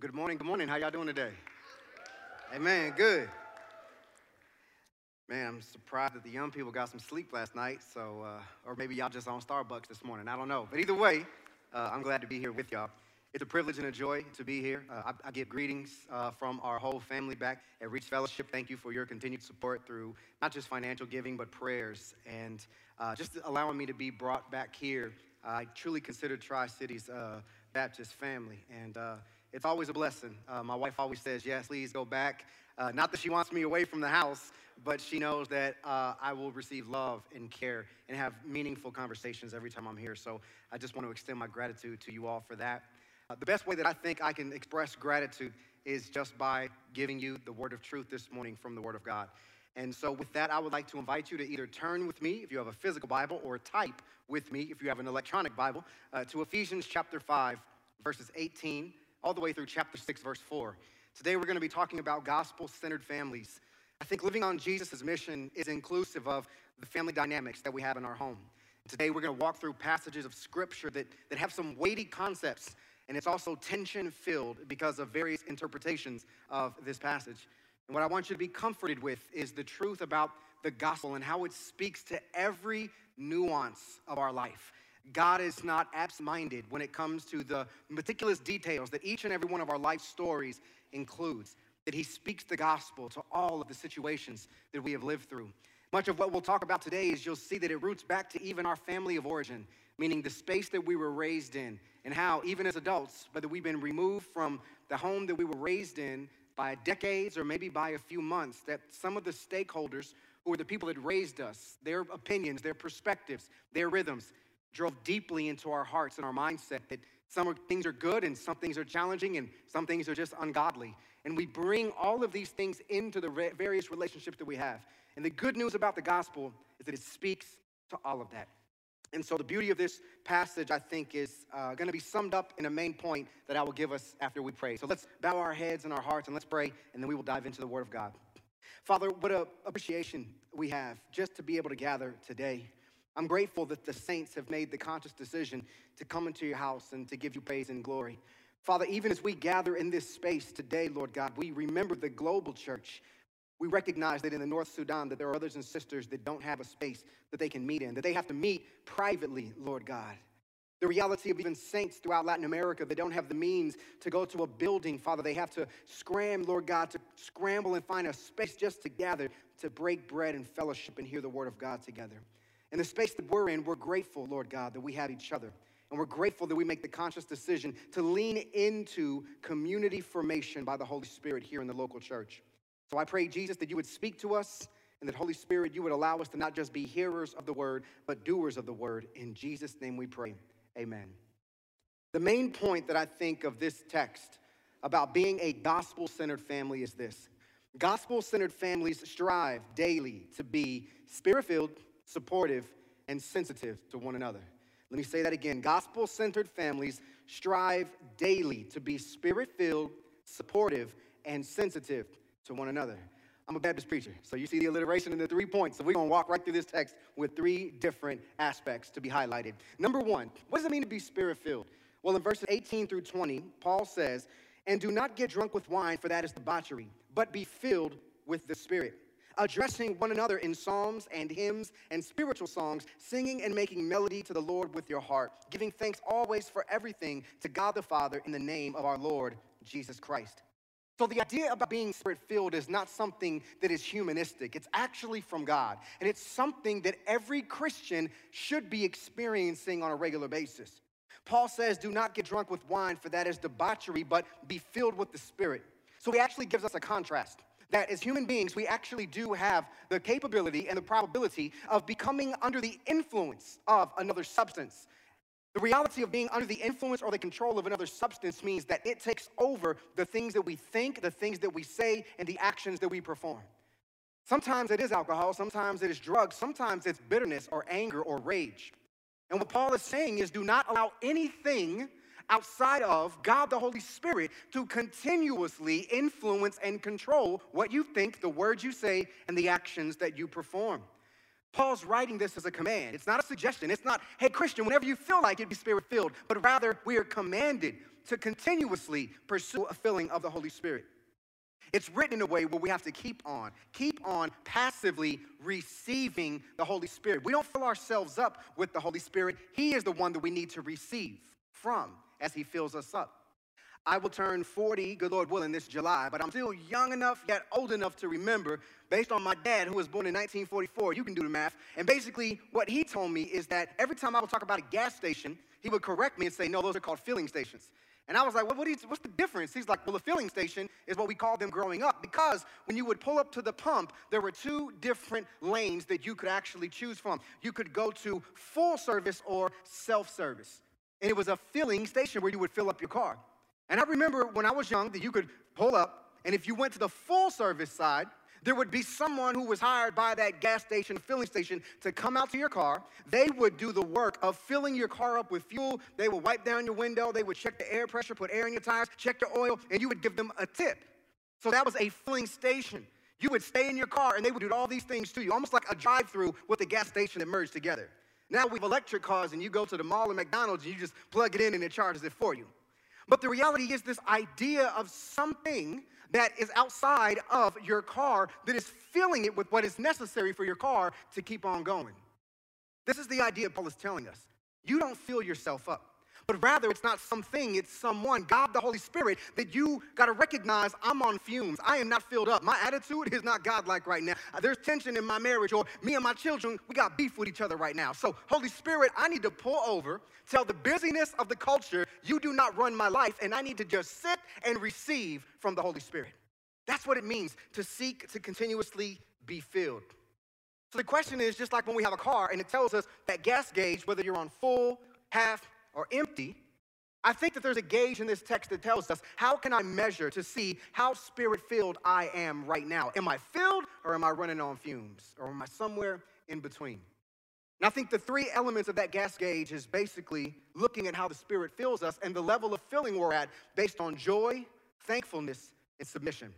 Good morning, good morning. How y'all doing today? Amen, good. Man, I'm surprised that the young people got some sleep last night, so, or maybe y'all just on Starbucks this morning. I don't know. But either way, I'm glad to be here with y'all. It's a privilege and a joy to be here. I get greetings from our whole family back at Reach Fellowship. Thank you for your continued support through not just financial giving, but prayers and just allowing me to be brought back here. I truly consider Tri-Cities Baptist family, and it's always a blessing. My wife always says, yes, please go back. Not that she wants me away from the house, but she knows that I will receive love and care and have meaningful conversations every time I'm here. So I just want to extend my gratitude to you all for that. The best way that I think I can express gratitude is just by giving you the word of truth this morning from the Word of God. And so with that, I would like to invite you to either turn with me, if you have a physical Bible, or type with me, if you have an electronic Bible, to Ephesians chapter 5, verses 18 all the way through chapter 6, verse 4. Today we're going to be talking about gospel-centered families. I think living on Jesus' mission is inclusive of the family dynamics that we have in our home. Today we're going to walk through passages of Scripture that have some weighty concepts, and it's also tension-filled because of various interpretations of this passage. And what I want you to be comforted with is the truth about the gospel and how it speaks to every nuance of our life. God is not absent-minded when it comes to the meticulous details that each and every one of our life stories includes, that he speaks the gospel to all of the situations that we have lived through. Much of what we'll talk about today is you'll see that it roots back to even our family of origin, meaning the space that we were raised in, and how, even as adults, whether we've been removed from the home that we were raised in by decades or maybe by a few months, that some of the stakeholders who are the people that raised us, their opinions, their perspectives, their rhythms, drove deeply into our hearts and our mindset that some things are good and some things are challenging and some things are just ungodly. And we bring all of these things into the various relationships that we have. And the good news about the gospel is that it speaks to all of that. And so the beauty of this passage, I think, is going to be summed up in a main point that I will give us after we pray. So let's bow our heads and our hearts and let's pray, and then we will dive into the Word of God. Father, what an appreciation we have just to be able to gather today. I'm grateful that the saints have made the conscious decision to come into your house and to give you praise and glory. Father, even as we gather in this space today, Lord God, we remember the global church. We recognize that in the North Sudan that there are brothers and sisters that don't have a space that they can meet in, that they have to meet privately, Lord God. The reality of even saints throughout Latin America that don't have the means to go to a building, Father, they have to scramble and find a space just to gather, to break bread and fellowship and hear the Word of God together. In the space that we're in, we're grateful, Lord God, that we have each other. And we're grateful that we make the conscious decision to lean into community formation by the Holy Spirit here in the local church. So I pray, Jesus, that you would speak to us and that, Holy Spirit, you would allow us to not just be hearers of the word, but doers of the word. In Jesus' name we pray. Amen. The main point that I think of this text about being a gospel-centered family is this. Gospel-centered families strive daily to be spirit-filled, supportive, and sensitive to one another. Let me say that again. Gospel-centered families strive daily to be spirit-filled, supportive, and sensitive to one another. I'm a Baptist preacher, so you see the alliteration in the 3 points. So we're going to walk right through this text with 3 different aspects to be highlighted. Number one, what does it mean to be spirit-filled? Well, in verses 18 through 20, Paul says, "And do not get drunk with wine, for that is debauchery, but be filled with the Spirit, addressing one another in psalms and hymns and spiritual songs, singing and making melody to the Lord with your heart, giving thanks always for everything to God the Father in the name of our Lord Jesus Christ." So the idea about being spirit-filled is not something that is humanistic. It's actually from God, and it's something that every Christian should be experiencing on a regular basis. Paul says, "Do not get drunk with wine, for that is debauchery, but be filled with the Spirit." So he actually gives us a contrast, that as human beings, we actually do have the capability and the probability of becoming under the influence of another substance. The reality of being under the influence or the control of another substance means that it takes over the things that we think, the things that we say, and the actions that we perform. Sometimes it is alcohol, sometimes it is drugs, sometimes it's bitterness or anger or rage. And what Paul is saying is, do not allow anything outside of God the Holy Spirit to continuously influence and control what you think, the words you say, and the actions that you perform. Paul's writing this as a command. It's not a suggestion. It's not, hey, Christian, whenever you feel like it, be spirit-filled. But rather, we are commanded to continuously pursue a filling of the Holy Spirit. It's written in a way where we have to keep on passively receiving the Holy Spirit. We don't fill ourselves up with the Holy Spirit. He is the one that we need to receive from as he fills us up. I will turn 40, good Lord willing, this July, but I'm still young enough yet old enough to remember, based on my dad, who was born in 1944, you can do the math, and basically what he told me is that every time I would talk about a gas station, he would correct me and say, no, those are called filling stations. And I was like, well, what's the difference? He's like, well, a filling station is what we called them growing up, because when you would pull up to the pump, there were two different lanes that you could actually choose from. You could go to full service or self-service. And it was a filling station where you would fill up your car. And I remember when I was young that you could pull up, and if you went to the full service side, there would be someone who was hired by that gas station, filling station, to come out to your car. They would do the work of filling your car up with fuel. They would wipe down your window. They would check the air pressure, put air in your tires, check your oil, and you would give them a tip. So that was a filling station. You would stay in your car, and they would do all these things to you, almost like a drive-through with a gas station that merged together. Now we have electric cars, and you go to the mall and McDonald's, and you just plug it in, and it charges it for you. But the reality is this idea of something that is outside of your car that is filling it with what is necessary for your car to keep on going. This is the idea Paul is telling us. You don't fill yourself up, but rather it's not something, it's someone, God the Holy Spirit, that you got to recognize I'm on fumes. I am not filled up. My attitude is not godlike right now. There's tension in my marriage, or me and my children, we got beef with each other right now. So Holy Spirit, I need to pull over, tell the busyness of the culture, you do not run my life, and I need to just sit and receive from the Holy Spirit. That's what it means to seek to continuously be filled. So the question is, just like when we have a car and it tells us that gas gauge, whether you're on full, half, or empty, I think that there's a gauge in this text that tells us, how can I measure to see how spirit-filled I am right now? Am I filled, or am I running on fumes? Or am I somewhere in between? And I think the three elements of that gas gauge is basically looking at how the Spirit fills us and the level of filling we're at based on joy, thankfulness, and submission.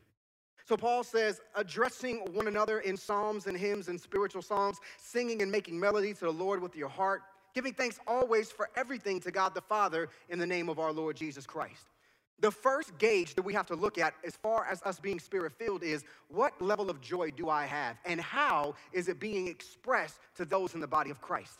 So Paul says, addressing one another in psalms and hymns and spiritual songs, singing and making melody to the Lord with your heart, giving thanks always for everything to God the Father in the name of our Lord Jesus Christ. The first gauge that we have to look at as far as us being spirit-filled is, what level of joy do I have, and how is it being expressed to those in the body of Christ?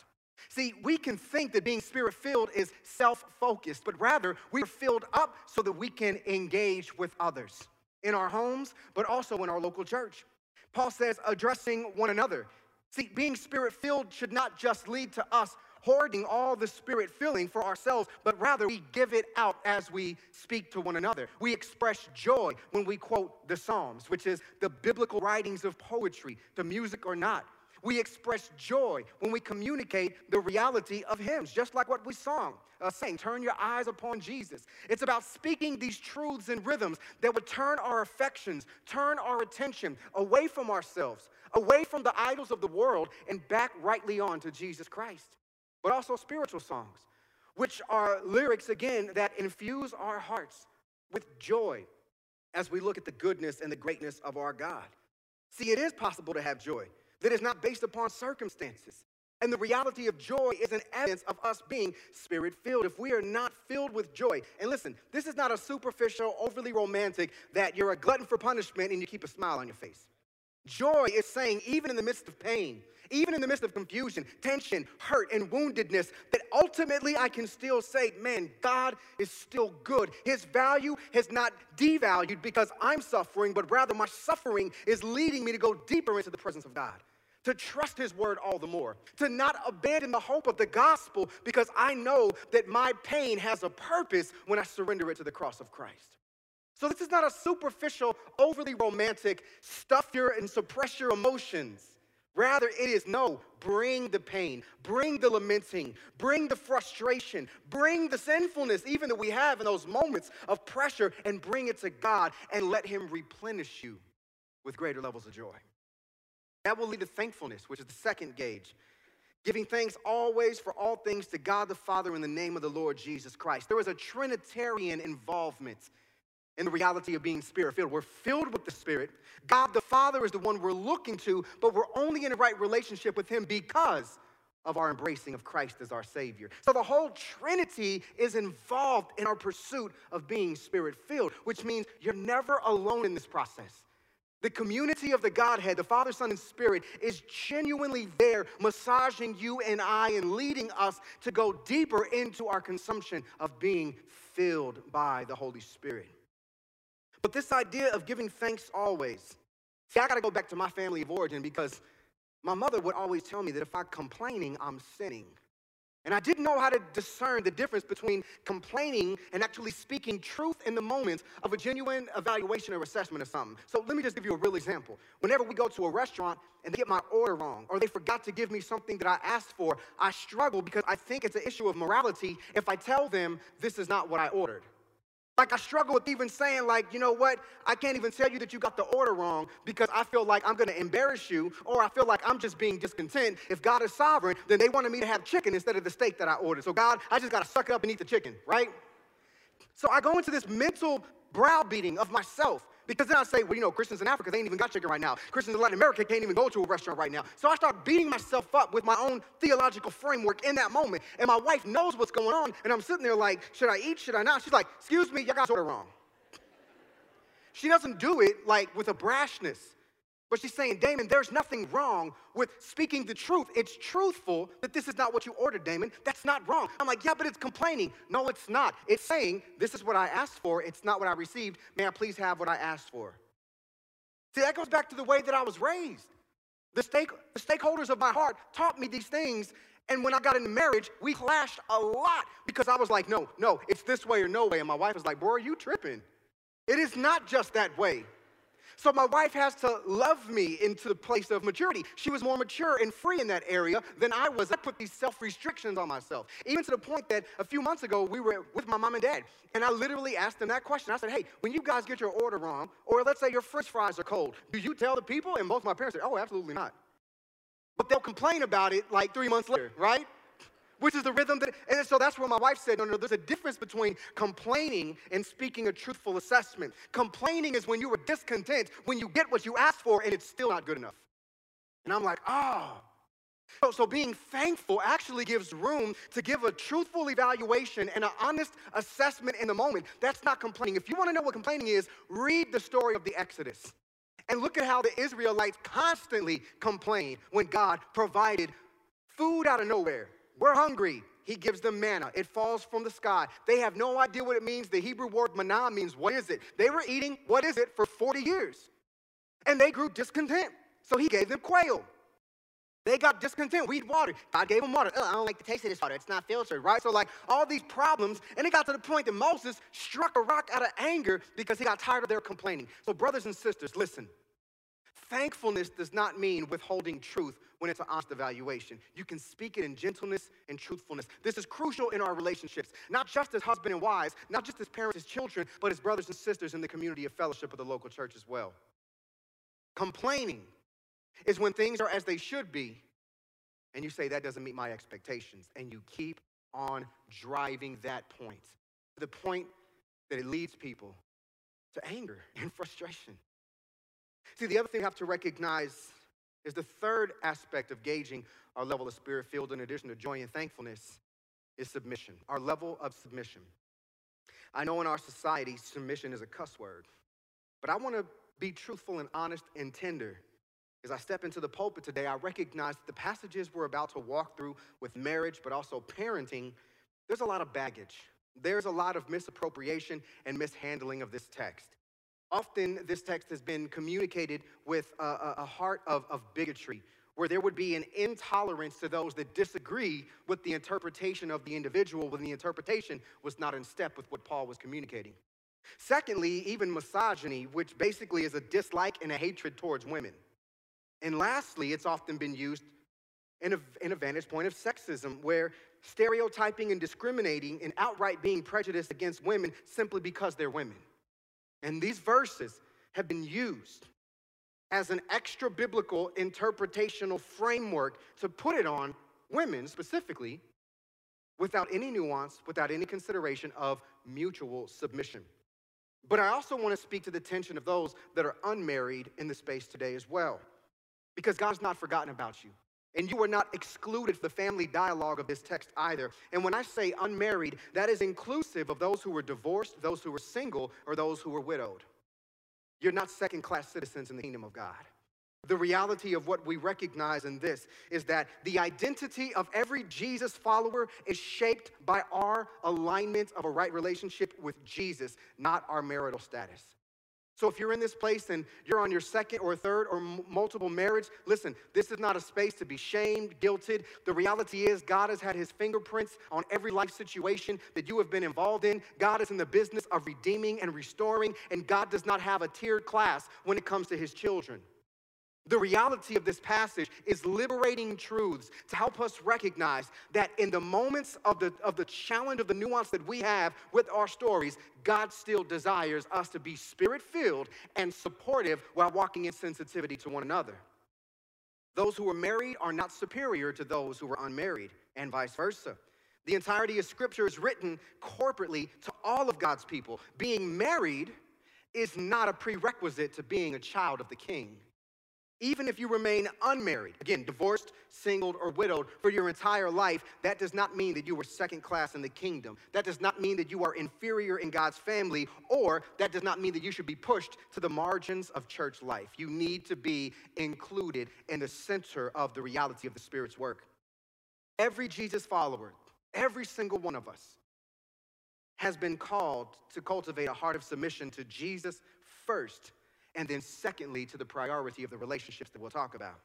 See, we can think that being spirit-filled is self-focused, but rather we're filled up so that we can engage with others in our homes, but also in our local church. Paul says, addressing one another. See, being spirit-filled should not just lead to us hoarding all the Spirit filling for ourselves, but rather we give it out as we speak to one another. We express joy when we quote the Psalms, which is the biblical writings of poetry, to music or not. We express joy when we communicate the reality of hymns, just like what we sang, Turn Your Eyes Upon Jesus. It's about speaking these truths and rhythms that would turn our affections, turn our attention away from ourselves, away from the idols of the world, and back rightly on to Jesus Christ. But also spiritual songs, which are lyrics, again, that infuse our hearts with joy as we look at the goodness and the greatness of our God. See, it is possible to have joy that is not based upon circumstances. And the reality of joy is an evidence of us being spirit-filled. If we are not filled with joy, and listen, this is not a superficial, overly romantic, that you're a glutton for punishment and you keep a smile on your face. Joy is saying, even in the midst of pain, even in the midst of confusion, tension, hurt, and woundedness, that ultimately I can still say, man, God is still good. His value has not devalued because I'm suffering, but rather my suffering is leading me to go deeper into the presence of God, to trust his word all the more, to not abandon the hope of the gospel because I know that my pain has a purpose when I surrender it to the cross of Christ. So this is not a superficial, overly romantic, stuff your and suppress your emotions. Rather, it is, no, bring the pain, bring the lamenting, bring the frustration, bring the sinfulness even that we have in those moments of pressure, and bring it to God and let him replenish you with greater levels of joy. That will lead to thankfulness, which is the second gauge. Giving thanks always for all things to God the Father in the name of the Lord Jesus Christ. There is a Trinitarian involvement in the reality of being spirit-filled. We're filled with the Spirit. God the Father is the one we're looking to, but we're only in a right relationship with him because of our embracing of Christ as our Savior. So the whole Trinity is involved in our pursuit of being Spirit-filled, which means you're never alone in this process. The community of the Godhead, the Father, Son, and Spirit, is genuinely there massaging you and I and leading us to go deeper into our consumption of being filled by the Holy Spirit. But this idea of giving thanks always, see, I got to go back to my family of origin because my mother would always tell me that if I'm complaining, I'm sinning. And I didn't know how to discern the difference between complaining and actually speaking truth in the moment of a genuine evaluation or assessment of something. So let me just give you a real example. Whenever we go to a restaurant and they get my order wrong, or they forgot to give me something that I asked for, I struggle because I think it's an issue of morality if I tell them this is not what I ordered. Like, I struggle with even saying, like, you know what, I can't even tell you that you got the order wrong because I feel like I'm going to embarrass you, or I feel like I'm just being discontent. If God is sovereign, then they wanted me to have chicken instead of the steak that I ordered. So, God, I just got to suck it up and eat the chicken, right? So I go into this mental browbeating of myself because then I say, well, you know, Christians in Africa, they ain't even got chicken right now. Christians in Latin America can't even go to a restaurant right now. So I start beating myself up with my own theological framework in that moment. And my wife knows what's going on, and I'm sitting there like, should I eat, should I not? She's like, excuse me, y'all got order wrong. She doesn't do it, like, with a brashness. But she's saying, Damon, there's nothing wrong with speaking the truth. It's truthful that this is not what you ordered, Damon. That's not wrong. I'm like, yeah, but it's complaining. No, it's not. It's saying, this is what I asked for. It's not what I received. May I please have what I asked for? See, that goes back to the way that I was raised. The stakeholders of my heart taught me these things. And when I got into marriage, we clashed a lot because I was like, no, no, it's this way or no way. And my wife was like, bro, are you tripping? It is not just that way. So my wife has to love me into the place of maturity. She was more mature and free in that area than I was. I put these self-restrictions on myself, even to the point that a few months ago, we were with my mom and dad, and I literally asked them that question. I said, hey, when you guys get your order wrong, or let's say your French fries are cold, do you tell the people? And both my parents said, oh, absolutely not. But they'll complain about it like 3 months later, right? Which is the rhythm that, and so that's where my wife said, no, no, there's a difference between complaining and speaking a truthful assessment. Complaining is when you were discontent, when you get what you asked for, and it's still not good enough. And I'm like, oh. So being thankful actually gives room to give a truthful evaluation and an honest assessment in the moment. That's not complaining. If you want to know what complaining is, read the story of the Exodus. And look at how the Israelites constantly complained when God provided food out of nowhere. We're hungry. He gives them manna. It falls from the sky. They have no idea what it means. The Hebrew word manna means, what is it? They were eating, what is it, for 40 years. And they grew discontent. So he gave them quail. They got discontent. We need water. God gave them water. Ugh, I don't like the taste of this water. It's not filtered, right? So, like, all these problems. And it got to the point that Moses struck a rock out of anger because he got tired of their complaining. So, brothers and sisters, listen. Thankfulness does not mean withholding truth when it's an honest evaluation. You can speak it in gentleness and truthfulness. This is crucial in our relationships, not just as husband and wives, not just as parents, as children, but as brothers and sisters in the community of fellowship of the local church as well. Complaining is when things are as they should be, and you say, that doesn't meet my expectations, and you keep on driving that point, to the point that it leads people to anger and frustration. See, the other thing we have to recognize is the third aspect of gauging our level of spirit-filled, in addition to joy and thankfulness, is submission, our level of submission. I know in our society, submission is a cuss word, but I want to be truthful and honest and tender. As I step into the pulpit today, I recognize that the passages we're about to walk through with marriage, but also parenting, there's a lot of baggage. There's a lot of misappropriation and mishandling of this text. Often this text has been communicated with a heart of bigotry, where there would be an intolerance to those that disagree with the interpretation of the individual when the interpretation was not in step with what Paul was communicating. Secondly, even misogyny, which basically is a dislike and a hatred towards women. And lastly, it's often been used in a vantage point of sexism, where stereotyping and discriminating and outright being prejudiced against women simply because they're women. And these verses have been used as an extra-biblical interpretational framework to put it on women specifically without any nuance, without any consideration of mutual submission. But I also want to speak to the tension of those that are unmarried in the space today as well, because God's not forgotten about you. And you are not excluded from the family dialogue of this text either. And when I say unmarried, that is inclusive of those who were divorced, those who were single, or those who were widowed. You're not second-class citizens in the kingdom of God. The reality of what we recognize in this is that the identity of every Jesus follower is shaped by our alignment of a right relationship with Jesus, not our marital status. So if you're in this place and you're on your second or third or multiple marriage, listen, this is not a space to be shamed, guilted. The reality is God has had his fingerprints on every life situation that you have been involved in. God is in the business of redeeming and restoring, and God does not have a tiered class when it comes to his children. The reality of this passage is liberating truths to help us recognize that in the moments of the challenge of the nuance that we have with our stories, God still desires us to be spirit-filled and supportive while walking in sensitivity to one another. Those who are married are not superior to those who are unmarried, and vice versa. The entirety of Scripture is written corporately to all of God's people. Being married is not a prerequisite to being a child of the King. Even if you remain unmarried, again, divorced, single, or widowed for your entire life, that does not mean that you were second class in the kingdom. That does not mean that you are inferior in God's family, or that does not mean that you should be pushed to the margins of church life. You need to be included in the center of the reality of the Spirit's work. Every Jesus follower, every single one of us, has been called to cultivate a heart of submission to Jesus first, and then secondly, to the priority of the relationships that we'll talk about.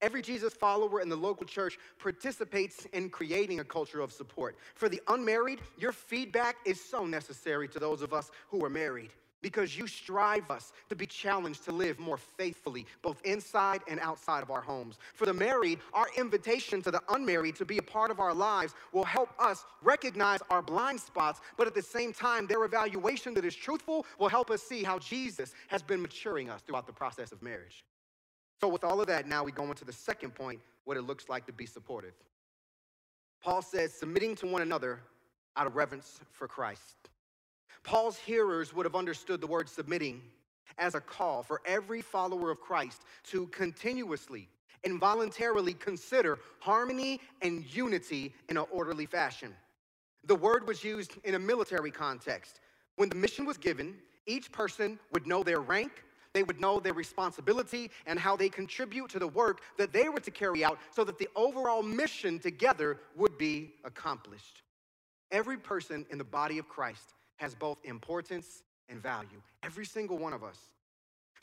Every Jesus follower in the local church participates in creating a culture of support. For the unmarried, your feedback is so necessary to those of us who are married, because you strive us to be challenged to live more faithfully, both inside and outside of our homes. For the married, our invitation to the unmarried to be a part of our lives will help us recognize our blind spots, but at the same time, their evaluation that is truthful will help us see how Jesus has been maturing us throughout the process of marriage. So with all of that, now we go into the second point, what it looks like to be supportive. Paul says, submitting to one another out of reverence for Christ. Paul's hearers would have understood the word submitting as a call for every follower of Christ to continuously and voluntarily consider harmony and unity in an orderly fashion. The word was used in a military context. When the mission was given, each person would know their rank, they would know their responsibility, and how they contribute to the work that they were to carry out so that the overall mission together would be accomplished. Every person in the body of Christ has both importance and value, every single one of us.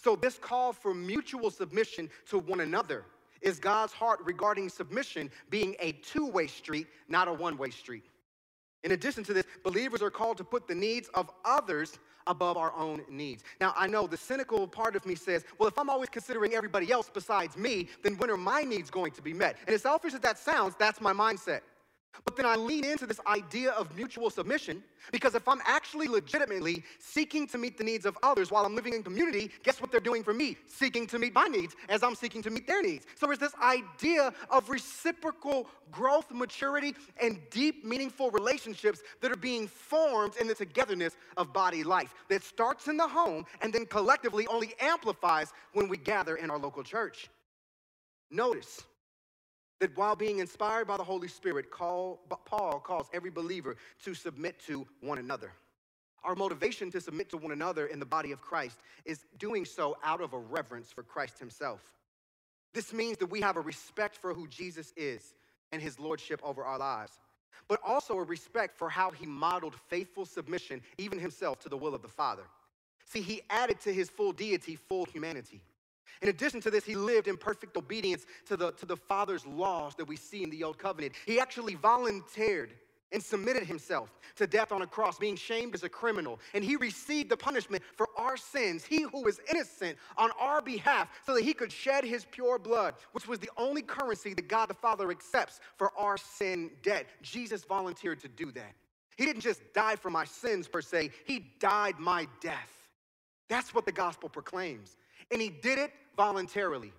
So this call for mutual submission to one another is God's heart regarding submission being a two-way street, not a one-way street. In addition to this, believers are called to put the needs of others above our own needs. Now, I know the cynical part of me says, well, if I'm always considering everybody else besides me, then when are my needs going to be met? And as selfish as that sounds, that's my mindset. But then I lean into this idea of mutual submission, because if I'm actually legitimately seeking to meet the needs of others while I'm living in community, guess what they're doing for me? Seeking to meet my needs as I'm seeking to meet their needs. So there's this idea of reciprocal growth, maturity, and deep, meaningful relationships that are being formed in the togetherness of body life that starts in the home and then collectively only amplifies when we gather in our local church. Notice that while being inspired by the Holy Spirit, Paul calls every believer to submit to one another. Our motivation to submit to one another in the body of Christ is doing so out of a reverence for Christ himself. This means that we have a respect for who Jesus is and his lordship over our lives, but also a respect for how he modeled faithful submission, even himself, to the will of the Father. See, he added to his full deity, full humanity. In addition to this, he lived in perfect obedience to the Father's laws that we see in the Old Covenant. He actually volunteered and submitted himself to death on a cross, being shamed as a criminal. And he received the punishment for our sins, he who was innocent, on our behalf, so that he could shed his pure blood, which was the only currency that God the Father accepts for our sin debt. Jesus volunteered to do that. He didn't just die for my sins, per se. He died my death. That's what the gospel proclaims. And he did it voluntarily.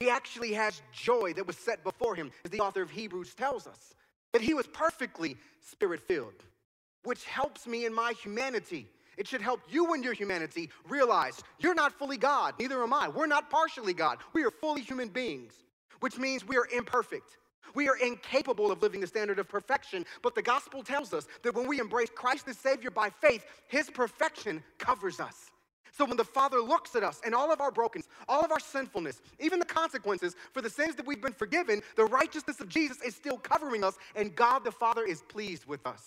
He actually has joy that was set before him, as the author of Hebrews tells us, that he was perfectly spirit-filled, which helps me in my humanity. It should help you in your humanity realize you're not fully God, neither am I. We're not partially God. We are fully human beings. which means we are imperfect. We are incapable of living the standard of perfection, but the gospel tells us that when we embrace Christ as Savior by faith, his perfection covers us. So when the Father looks at us and all of our brokenness, all of our sinfulness, even the consequences for the sins that we've been forgiven, the righteousness of Jesus is still covering us, and God the Father is pleased with us.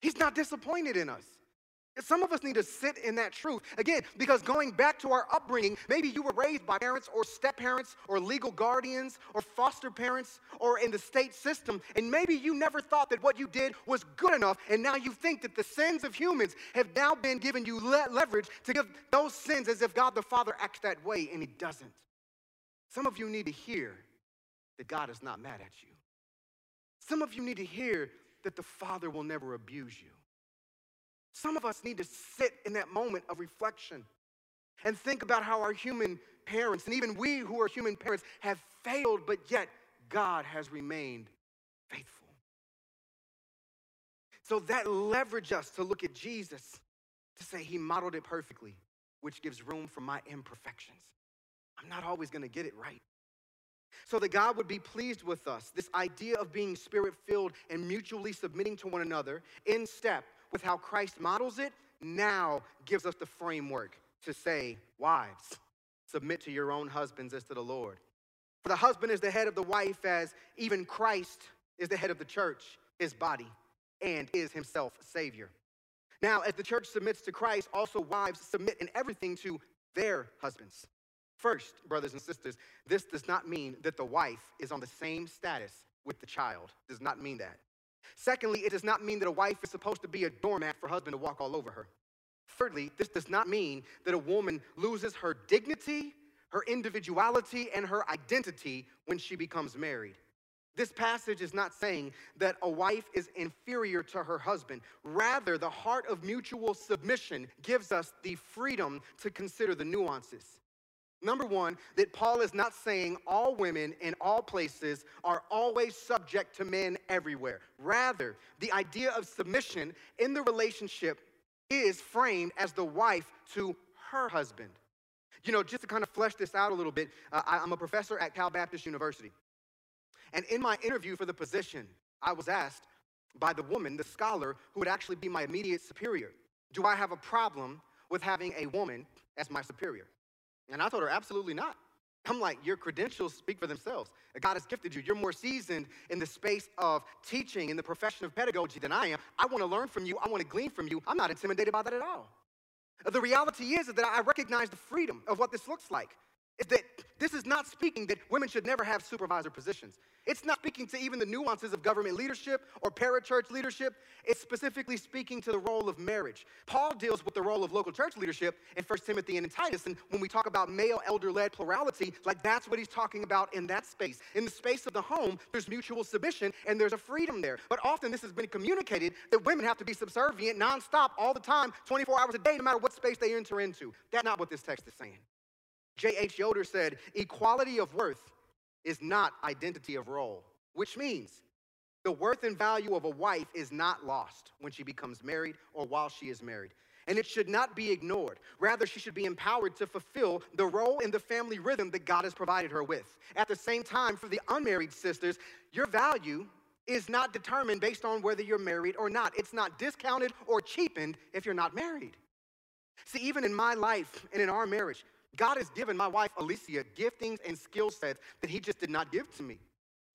He's not disappointed in us. Some of us need to sit in that truth. Again, because going back to our upbringing, maybe you were raised by parents or step-parents or legal guardians or foster parents or in the state system, and maybe you never thought that what you did was good enough, and now you think that the sins of humans have now been given you leverage to give those sins as if God the Father acts that way, and he doesn't. Some of you need to hear that God is not mad at you. Some of you need to hear that the Father will never abuse you. Some of us need to sit in that moment of reflection and think about how our human parents, and even we who are human parents, have failed, but yet God has remained faithful. So that leveraged us to look at Jesus, to say he modeled it perfectly, which gives room for my imperfections. I'm not always going to get it right. So that God would be pleased with us, this idea of being spirit-filled and mutually submitting to one another in step with how Christ models it, now gives us the framework to say, wives, submit to your own husbands as to the Lord. For the husband is the head of the wife, as even Christ is the head of the church, his body, and is himself Savior. Now, as the church submits to Christ, also wives submit in everything to their husbands. First, brothers and sisters, this does not mean that the wife is on the same status with the child. It does not mean that. Secondly, it does not mean that a wife is supposed to be a doormat for a husband to walk all over her. Thirdly, this does not mean that a woman loses her dignity, her individuality, and her identity when she becomes married. This passage is not saying that a wife is inferior to her husband. Rather, the heart of mutual submission gives us the freedom to consider the nuances. Number one, that Paul is not saying all women in all places are always subject to men everywhere. Rather, the idea of submission in the relationship is framed as the wife to her husband. You know, just to kind of flesh this out a little bit, I'm a professor at Cal Baptist University. And in my interview for the position, I was asked by the woman, the scholar, who would actually be my immediate superior, do I have a problem with having a woman as my superior? And I told her, absolutely not. I'm like, your credentials speak for themselves. God has gifted you. You're more seasoned in the space of teaching, in the profession of pedagogy than I am. I want to learn from you. I want to glean from you. I'm not intimidated by that at all. The reality is that I recognize the freedom of what this looks like. Is that this is not speaking that women should never have supervisor positions. It's not speaking to even the nuances of government leadership or parachurch leadership. It's specifically speaking to the role of marriage. Paul deals with the role of local church leadership in 1 Timothy and in Titus, and when we talk about male elder-led plurality, like that's what he's talking about in that space. In the space of the home, there's mutual submission, and there's a freedom there. But often this has been communicated that women have to be subservient nonstop all the time, 24 hours a day, no matter what space they enter into. That's not what this text is saying. J.H. Yoder said, equality of worth is not identity of role, which means the worth and value of a wife is not lost when she becomes married or while she is married. And it should not be ignored. Rather, she should be empowered to fulfill the role in the family rhythm that God has provided her with. At the same time, for the unmarried sisters, your value is not determined based on whether you're married or not. It's not discounted or cheapened if you're not married. See, even in my life and in our marriage, God has given my wife, Alicia, giftings and skill sets that he just did not give to me.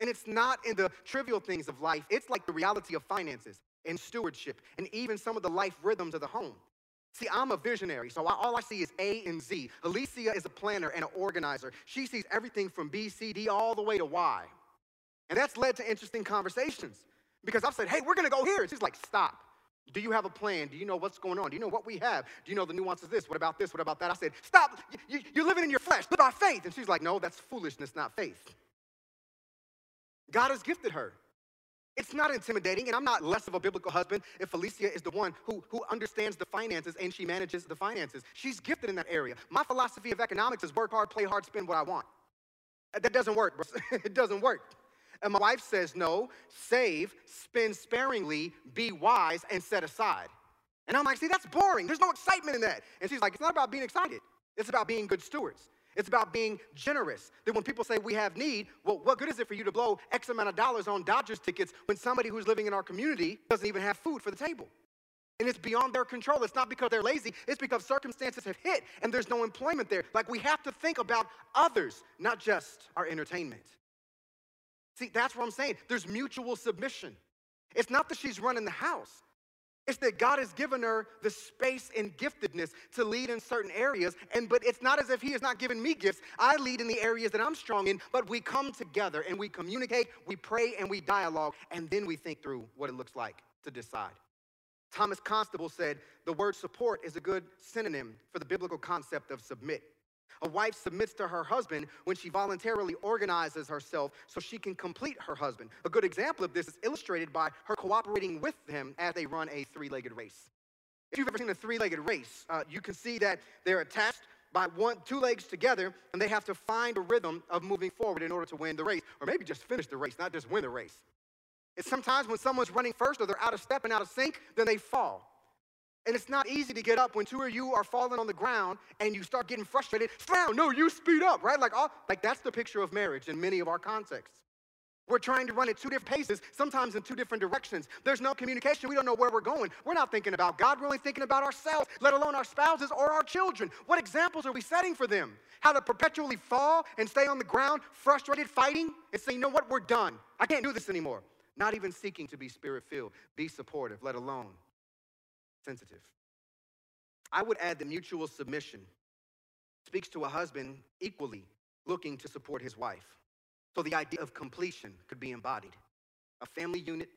And it's not in the trivial things of life. It's like the reality of finances and stewardship and even some of the life rhythms of the home. See, I'm a visionary, so all I see is A and Z. Alicia is a planner and an organizer. She sees everything from B, C, D, all the way to Y. And that's led to interesting conversations because I've said, hey, we're going to go here. And she's like, stop. Do you have a plan? Do you know what's going on? Do you know what we have? Do you know the nuance of this? What about this? What about that? I said, stop. You're living in your flesh. Live by faith. And she's like, no, that's foolishness, not faith. God has gifted her. It's not intimidating, and I'm not less of a biblical husband if Alicia is the one who understands the finances and she manages the finances. She's gifted in that area. My philosophy of economics is work hard, play hard, spend what I want. That doesn't work, bro. It doesn't work. And my wife says, no, save, spend sparingly, be wise, and set aside. And I'm like, see, that's boring. There's no excitement in that. And she's like, it's not about being excited. It's about being good stewards. It's about being generous. That when people say we have need, well, what good is it for you to blow X amount of dollars on Dodgers tickets when somebody who's living in our community doesn't even have food for the table? And it's beyond their control. It's not because they're lazy. It's because circumstances have hit and there's no employment there. Like, we have to think about others, not just our entertainment. See, that's what I'm saying. There's mutual submission. It's not that she's running the house. It's that God has given her the space and giftedness to lead in certain areas, but it's not as if he has not given me gifts. I lead in the areas that I'm strong in, but we come together and we communicate, we pray, and we dialogue, and then we think through what it looks like to decide. Thomas Constable said, the word support is a good synonym for the biblical concept of submit. A wife submits to her husband when she voluntarily organizes herself so she can complete her husband. A good example of this is illustrated by her cooperating with him as they run a three-legged race. If you've ever seen a three-legged race, you can see that they're attached by two legs together, and they have to find a rhythm of moving forward in order to win the race, or maybe just finish the race, not just win the race. It's sometimes when someone's running first or they're out of step and out of sync, then they fall. And it's not easy to get up when two of you are falling on the ground and you start getting frustrated. No, you speed up, right? Like that's the picture of marriage in many of our contexts. We're trying to run at two different paces, sometimes in two different directions. There's no communication. We don't know where we're going. We're not thinking about God. We're only thinking about ourselves, let alone our spouses or our children. What examples are we setting for them? How to perpetually fall and stay on the ground, frustrated, fighting, and say, you know what, we're done. I can't do this anymore. Not even seeking to be spirit-filled, be supportive, let alone sensitive. I would add that mutual submission speaks to a husband equally looking to support his wife. So the idea of completion could be embodied. A family unit,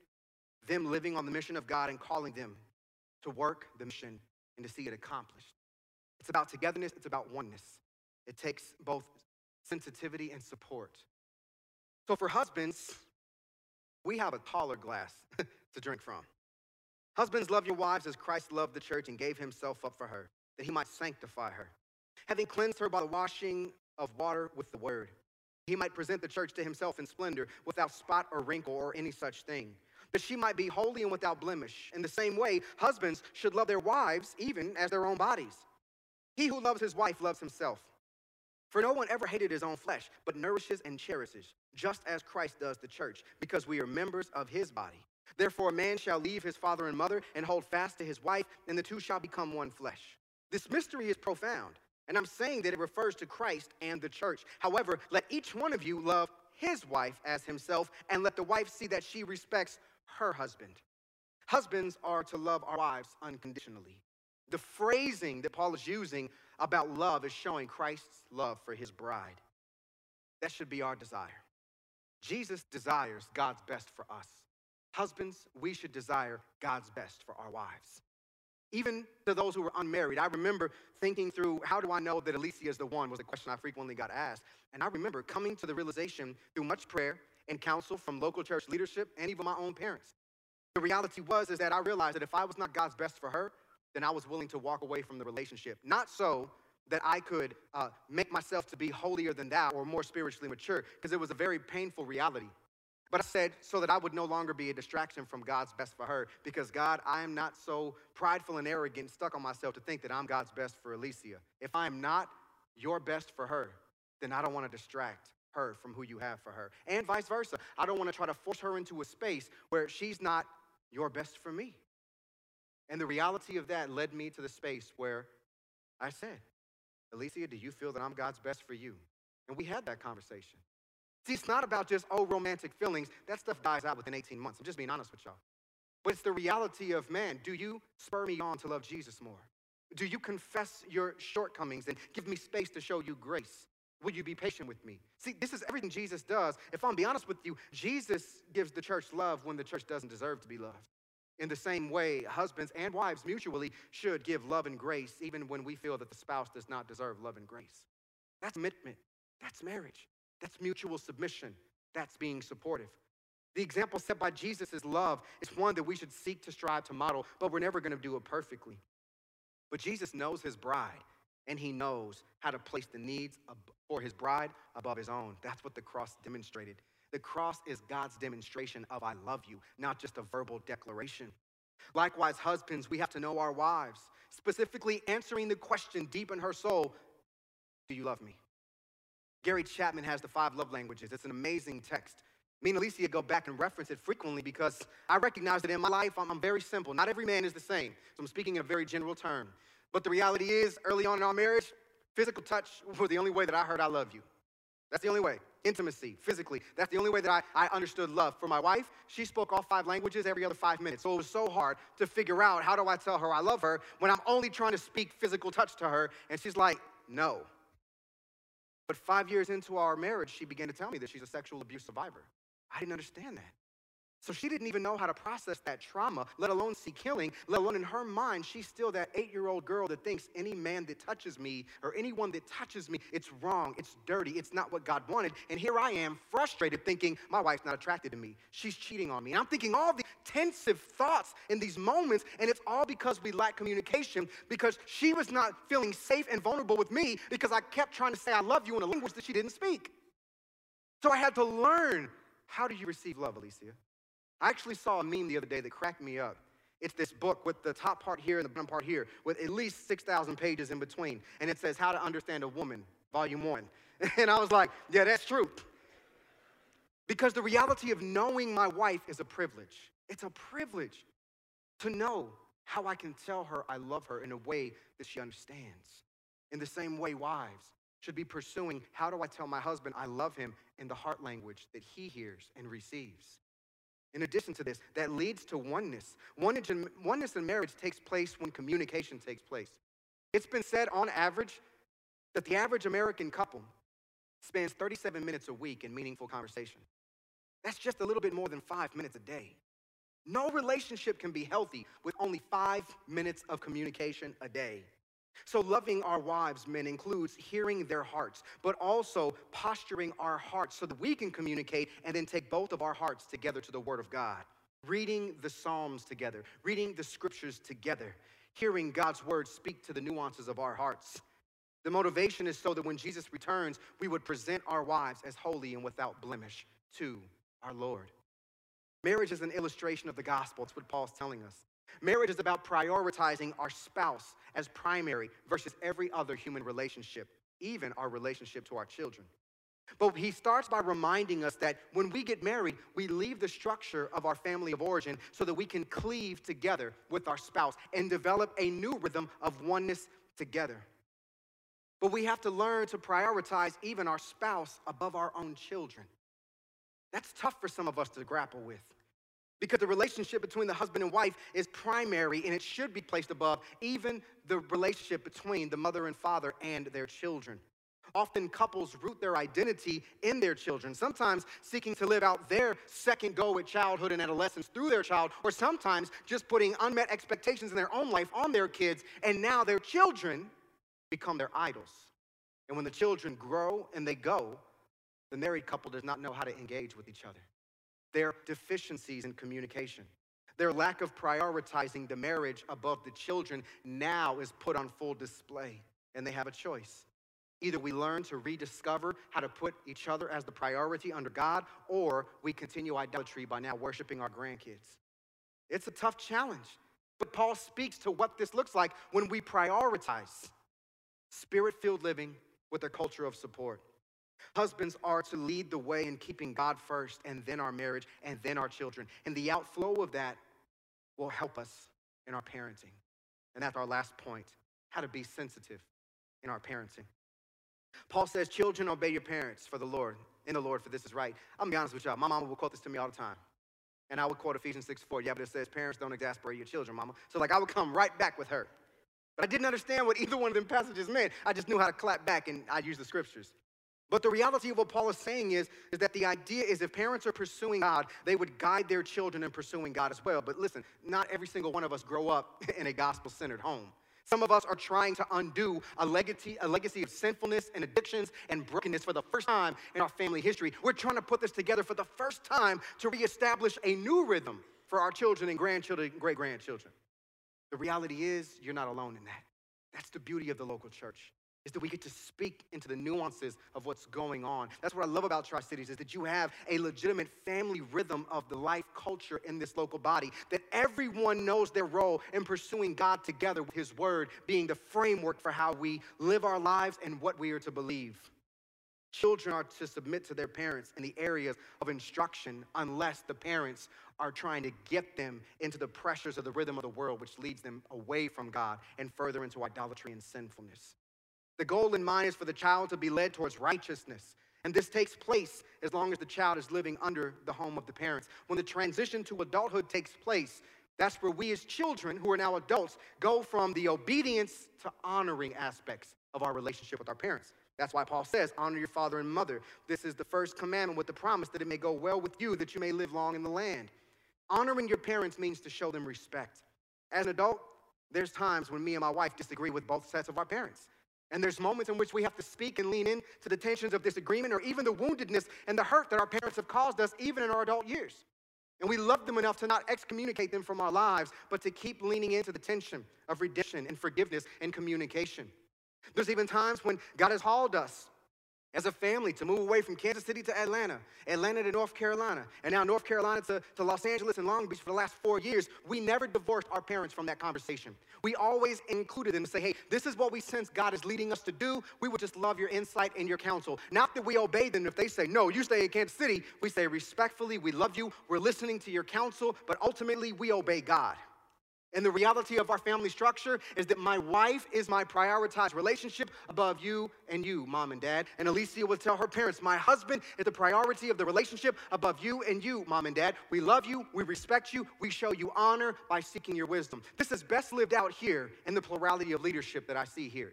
them living on the mission of God and calling them to work the mission and to see it accomplished. It's about togetherness. It's about oneness. It takes both sensitivity and support. So for husbands, we have a taller glass to drink from. Husbands, love your wives as Christ loved the church and gave himself up for her, that he might sanctify her, having cleansed her by the washing of water with the word. He might present the church to himself in splendor, without spot or wrinkle or any such thing, that she might be holy and without blemish. In the same way, husbands should love their wives even as their own bodies. He who loves his wife loves himself. For no one ever hated his own flesh, but nourishes and cherishes, just as Christ does the church, because we are members of his body. Therefore, a man shall leave his father and mother and hold fast to his wife, and the two shall become one flesh. This mystery is profound, and I'm saying that it refers to Christ and the church. However, let each one of you love his wife as himself, and let the wife see that she respects her husband. Husbands are to love our wives unconditionally. The phrasing that Paul is using about love is showing Christ's love for his bride. That should be our desire. Jesus desires God's best for us. Husbands, we should desire God's best for our wives. Even to those who were unmarried, I remember thinking through, how do I know that Alicia is the one, was a question I frequently got asked. And I remember coming to the realization through much prayer and counsel from local church leadership and even my own parents. The reality was that I realized that if I was not God's best for her, then I was willing to walk away from the relationship. Not so that I could make myself to be holier than thou or more spiritually mature, because it was a very painful reality. But I said, so that I would no longer be a distraction from God's best for her, because God, I am not so prideful and arrogant and stuck on myself to think that I'm God's best for Alicia. If I am not your best for her, then I don't want to distract her from who you have for her, and vice versa. I don't want to try to force her into a space where she's not your best for me. And the reality of that led me to the space where I said, Alicia, do you feel that I'm God's best for you? And we had that conversation. See, it's not about just, oh, romantic feelings. That stuff dies out within 18 months. I'm just being honest with y'all. But it's the reality of, man, do you spur me on to love Jesus more? Do you confess your shortcomings and give me space to show you grace? Will you be patient with me? See, this is everything Jesus does. If I'm being honest with you, Jesus gives the church love when the church doesn't deserve to be loved. In the same way, husbands and wives mutually should give love and grace even when we feel that the spouse does not deserve love and grace. That's commitment. That's marriage. That's mutual submission. That's being supportive. The example set by Jesus is love. It's one that we should seek to strive to model, but we're never going to do it perfectly. But Jesus knows his bride, and he knows how to place the needs for his bride above his own. That's what the cross demonstrated. The cross is God's demonstration of I love you, not just a verbal declaration. Likewise, husbands, we have to know our wives, specifically answering the question deep in her soul, do you love me? Gary Chapman has the 5 love languages. It's an amazing text. Me and Alicia go back and reference it frequently because I recognize that in my life, I'm very simple. Not every man is the same, so I'm speaking in a very general term. But the reality is, early on in our marriage, physical touch was the only way that I heard I love you. That's the only way. Intimacy, physically. That's the only way that I understood love. For my wife, she spoke all 5 languages every other 5 minutes. So it was so hard to figure out, how do I tell her I love her when I'm only trying to speak physical touch to her? And she's like, no. But 5 years into our marriage, she began to tell me that she's a sexual abuse survivor. I didn't understand that. So she didn't even know how to process that trauma, let alone see killing, let alone in her mind, she's still that 8-year-old girl that thinks any man that touches me or anyone that touches me, it's wrong, it's dirty, it's not what God wanted. And here I am frustrated thinking my wife's not attracted to me. She's cheating on me. And I'm thinking all the intensive thoughts in these moments, and it's all because we lack communication, because she was not feeling safe and vulnerable with me because I kept trying to say I love you in a language that she didn't speak. So I had to learn, how do you receive love, Alicia? I actually saw a meme the other day that cracked me up. It's this book with the top part here and the bottom part here with at least 6,000 pages in between. And it says, How to Understand a Woman, Volume 1. And I was like, yeah, that's true. Because the reality of knowing my wife is a privilege. It's a privilege to know how I can tell her I love her in a way that she understands. In the same way, wives should be pursuing, how do I tell my husband I love him in the heart language that he hears and receives? In addition to this, that leads to oneness. Oneness in marriage takes place when communication takes place. It's been said on average that the average American couple spends 37 minutes a week in meaningful conversation. That's just a little bit more than 5 minutes a day. No relationship can be healthy with only 5 minutes of communication a day. So loving our wives, men, includes hearing their hearts, but also posturing our hearts so that we can communicate and then take both of our hearts together to the Word of God. Reading the Psalms together, reading the Scriptures together, hearing God's Word speak to the nuances of our hearts. The motivation is so that when Jesus returns, we would present our wives as holy and without blemish to our Lord. Marriage is an illustration of the gospel. That's what Paul's telling us. Marriage is about prioritizing our spouse as primary versus every other human relationship, even our relationship to our children. But he starts by reminding us that when we get married, we leave the structure of our family of origin so that we can cleave together with our spouse and develop a new rhythm of oneness together. But we have to learn to prioritize even our spouse above our own children. That's tough for some of us to grapple with, because the relationship between the husband and wife is primary, and it should be placed above even the relationship between the mother and father and their children. Often couples root their identity in their children, sometimes seeking to live out their second go at childhood and adolescence through their child, or sometimes just putting unmet expectations in their own life on their kids, and now their children become their idols. And when the children grow and they go, the married couple does not know how to engage with each other. Their deficiencies in communication, their lack of prioritizing the marriage above the children now is put on full display, and they have a choice. Either we learn to rediscover how to put each other as the priority under God, or we continue idolatry by now worshiping our grandkids. It's a tough challenge, but Paul speaks to what this looks like when we prioritize spirit-filled living with a culture of support. Husbands are to lead the way in keeping God first, and then our marriage, and then our children. And the outflow of that will help us in our parenting. And that's our last point, how to be sensitive in our parenting. Paul says, children, obey your parents in the Lord, for this is right. I'm going to be honest with y'all. My mama would quote this to me all the time. And I would quote Ephesians 6:4. Yeah, but it says, parents, don't exasperate your children, mama. So, I would come right back with her. But I didn't understand what either one of them passages meant. I just knew how to clap back, and I used the Scriptures. But the reality of what Paul is saying is that the idea is if parents are pursuing God, they would guide their children in pursuing God as well. But listen, not every single one of us grow up in a gospel-centered home. Some of us are trying to undo a legacy of sinfulness and addictions and brokenness for the first time in our family history. We're trying to put this together for the first time to reestablish a new rhythm for our children and grandchildren and great-grandchildren. The reality is you're not alone in that. That's the beauty of the local church, is that we get to speak into the nuances of what's going on. That's what I love about Tri-Cities, is that you have a legitimate family rhythm of the life culture in this local body, that everyone knows their role in pursuing God together with His Word being the framework for how we live our lives and what we are to believe. Children are to submit to their parents in the areas of instruction unless the parents are trying to get them into the pressures of the rhythm of the world, which leads them away from God and further into idolatry and sinfulness. The goal in mind is for the child to be led towards righteousness, and this takes place as long as the child is living under the home of the parents. When the transition to adulthood takes place, that's where we as children who are now adults go from the obedience to honoring aspects of our relationship with our parents. That's why Paul says, honor your father and mother. This is the first commandment with the promise that it may go well with you, that you may live long in the land. Honoring your parents means to show them respect. As an adult, there's times when me and my wife disagree with both sets of our parents. And there's moments in which we have to speak and lean in to the tensions of disagreement or even the woundedness and the hurt that our parents have caused us even in our adult years. And we love them enough to not excommunicate them from our lives, but to keep leaning into the tension of redemption and forgiveness and communication. There's even times when God has hauled us as a family to move away from Kansas City to Atlanta, Atlanta to North Carolina, and now North Carolina to Los Angeles and Long Beach for the last 4 years. We never divorced our parents from that conversation. We always included them to say, hey, this is what we sense God is leading us to do. We would just love your insight and your counsel. Not that we obey them if they say, no, you stay in Kansas City. We say respectfully, we love you. We're listening to your counsel, but ultimately we obey God. And the reality of our family structure is that my wife is my prioritized relationship above you and you, mom and dad. And Alicia will tell her parents, my husband is the priority of the relationship above you and you, mom and dad. We love you, we respect you, we show you honor by seeking your wisdom. This is best lived out here in the plurality of leadership that I see here.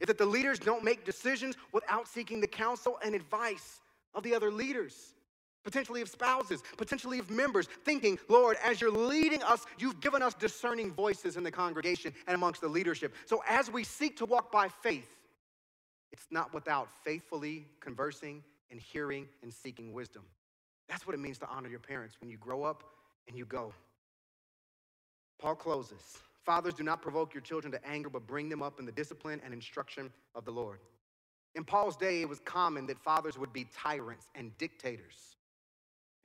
It's that the leaders don't make decisions without seeking the counsel and advice of the other leaders. Potentially of spouses, potentially of members, thinking, Lord, as you're leading us, you've given us discerning voices in the congregation and amongst the leadership. So as we seek to walk by faith, it's not without faithfully conversing and hearing and seeking wisdom. That's what it means to honor your parents when you grow up and you go. Paul closes. Fathers, do not provoke your children to anger, but bring them up in the discipline and instruction of the Lord. In Paul's day, it was common that fathers would be tyrants and dictators.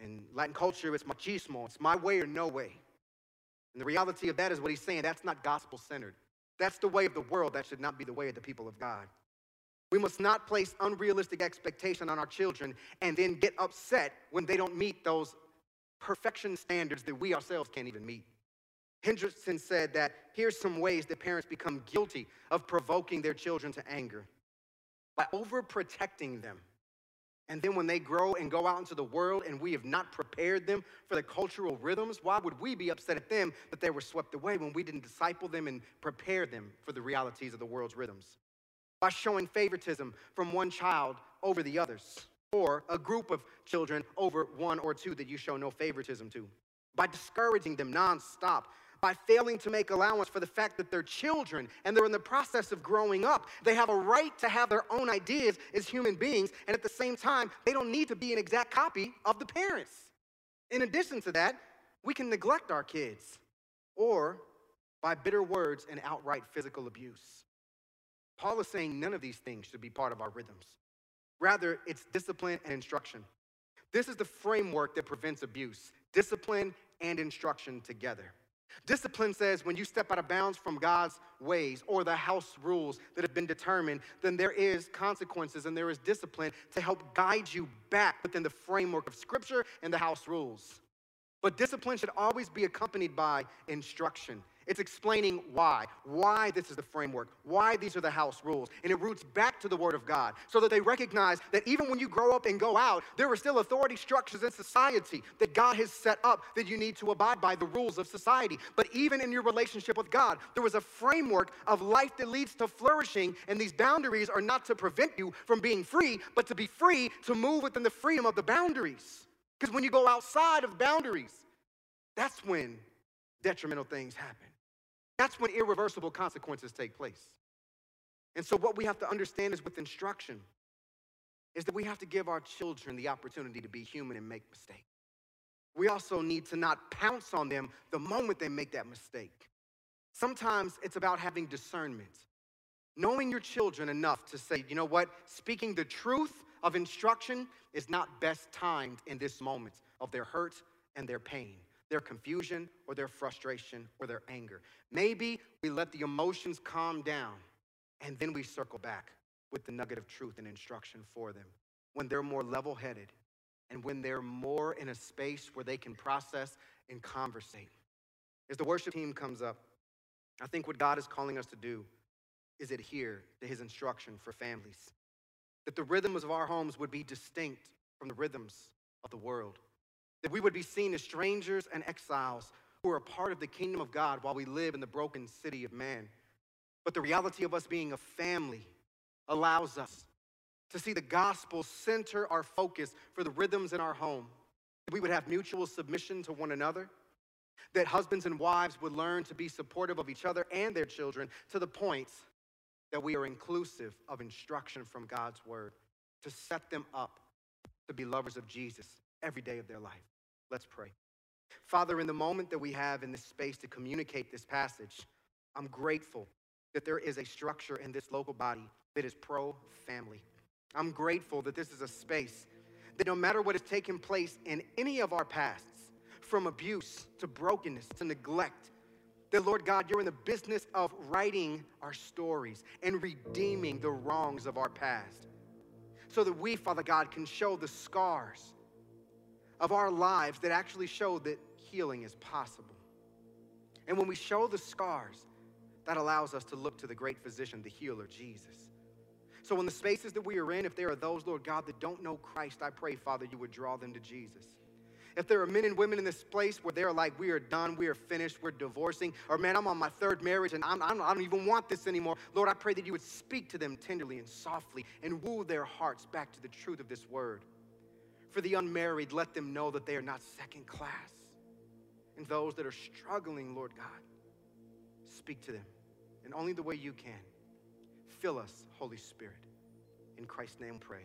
In Latin culture, it's machismo. It's my way or no way. And the reality of that is what he's saying. That's not gospel-centered. That's the way of the world. That should not be the way of the people of God. We must not place unrealistic expectations on our children and then get upset when they don't meet those perfection standards that we ourselves can't even meet. Hendrickson said that here's some ways that parents become guilty of provoking their children to anger. By overprotecting them. And then when they grow and go out into the world and we have not prepared them for the cultural rhythms, why would we be upset at them that they were swept away when we didn't disciple them and prepare them for the realities of the world's rhythms? By showing favoritism from one child over the others, or a group of children over one or two that you show no favoritism to. By discouraging them nonstop. By failing to make allowance for the fact that they're children and they're in the process of growing up. They have a right to have their own ideas as human beings, and at the same time, they don't need to be an exact copy of the parents. In addition to that, we can neglect our kids, or by bitter words and outright physical abuse. Paul is saying none of these things should be part of our rhythms. Rather, it's discipline and instruction. This is the framework that prevents abuse, discipline and instruction together. Discipline says when you step out of bounds from God's ways or the house rules that have been determined, then there is consequences and there is discipline to help guide you back within the framework of Scripture and the house rules. But discipline should always be accompanied by instruction. It's explaining why this is the framework, why these are the house rules, and it roots back to the Word of God so that they recognize that even when you grow up and go out, there are still authority structures in society that God has set up that you need to abide by the rules of society. But even in your relationship with God, there is a framework of life that leads to flourishing, and these boundaries are not to prevent you from being free, but to be free to move within the freedom of the boundaries. Because when you go outside of boundaries, that's when detrimental things happen. That's when irreversible consequences take place. And so what we have to understand is with instruction is that we have to give our children the opportunity to be human and make mistakes. We also need to not pounce on them the moment they make that mistake. Sometimes it's about having discernment, knowing your children enough to say, you know what, speaking the truth of instruction is not best timed in this moment of their hurt and their pain, their confusion or their frustration or their anger. Maybe we let the emotions calm down and then we circle back with the nugget of truth and instruction for them. When they're more level-headed and when they're more in a space where they can process and conversate. As the worship team comes up, I think what God is calling us to do is adhere to his instruction for families. That the rhythms of our homes would be distinct from the rhythms of the world. That we would be seen as strangers and exiles who are a part of the kingdom of God while we live in the broken city of man. But the reality of us being a family allows us to see the gospel center our focus for the rhythms in our home. That we would have mutual submission to one another. That husbands and wives would learn to be supportive of each other and their children to the point that we are inclusive of instruction from God's word to set them up to be lovers of Jesus every day of their life. Let's pray. Father, in the moment that we have in this space to communicate this passage, I'm grateful that there is a structure in this local body that is pro-family. I'm grateful that this is a space that no matter what has taken place in any of our pasts, from abuse to brokenness to neglect, that, Lord God, you're in the business of writing our stories and redeeming the wrongs of our past so that we, Father God, can show the scars of our lives that actually show that healing is possible. And when we show the scars, that allows us to look to the great physician, the healer, Jesus. So in the spaces that we are in, if there are those, Lord God, that don't know Christ, I pray, Father, you would draw them to Jesus. If there are men and women in this place where they're like, we are done, we are finished, we're divorcing, or man, I'm on my third marriage and I don't even want this anymore. Lord, I pray that you would speak to them tenderly and softly and woo their hearts back to the truth of this word. For the unmarried, let them know that they are not second class. And those that are struggling, Lord God, speak to them. And only the way you can. Fill us, Holy Spirit. In Christ's name we pray.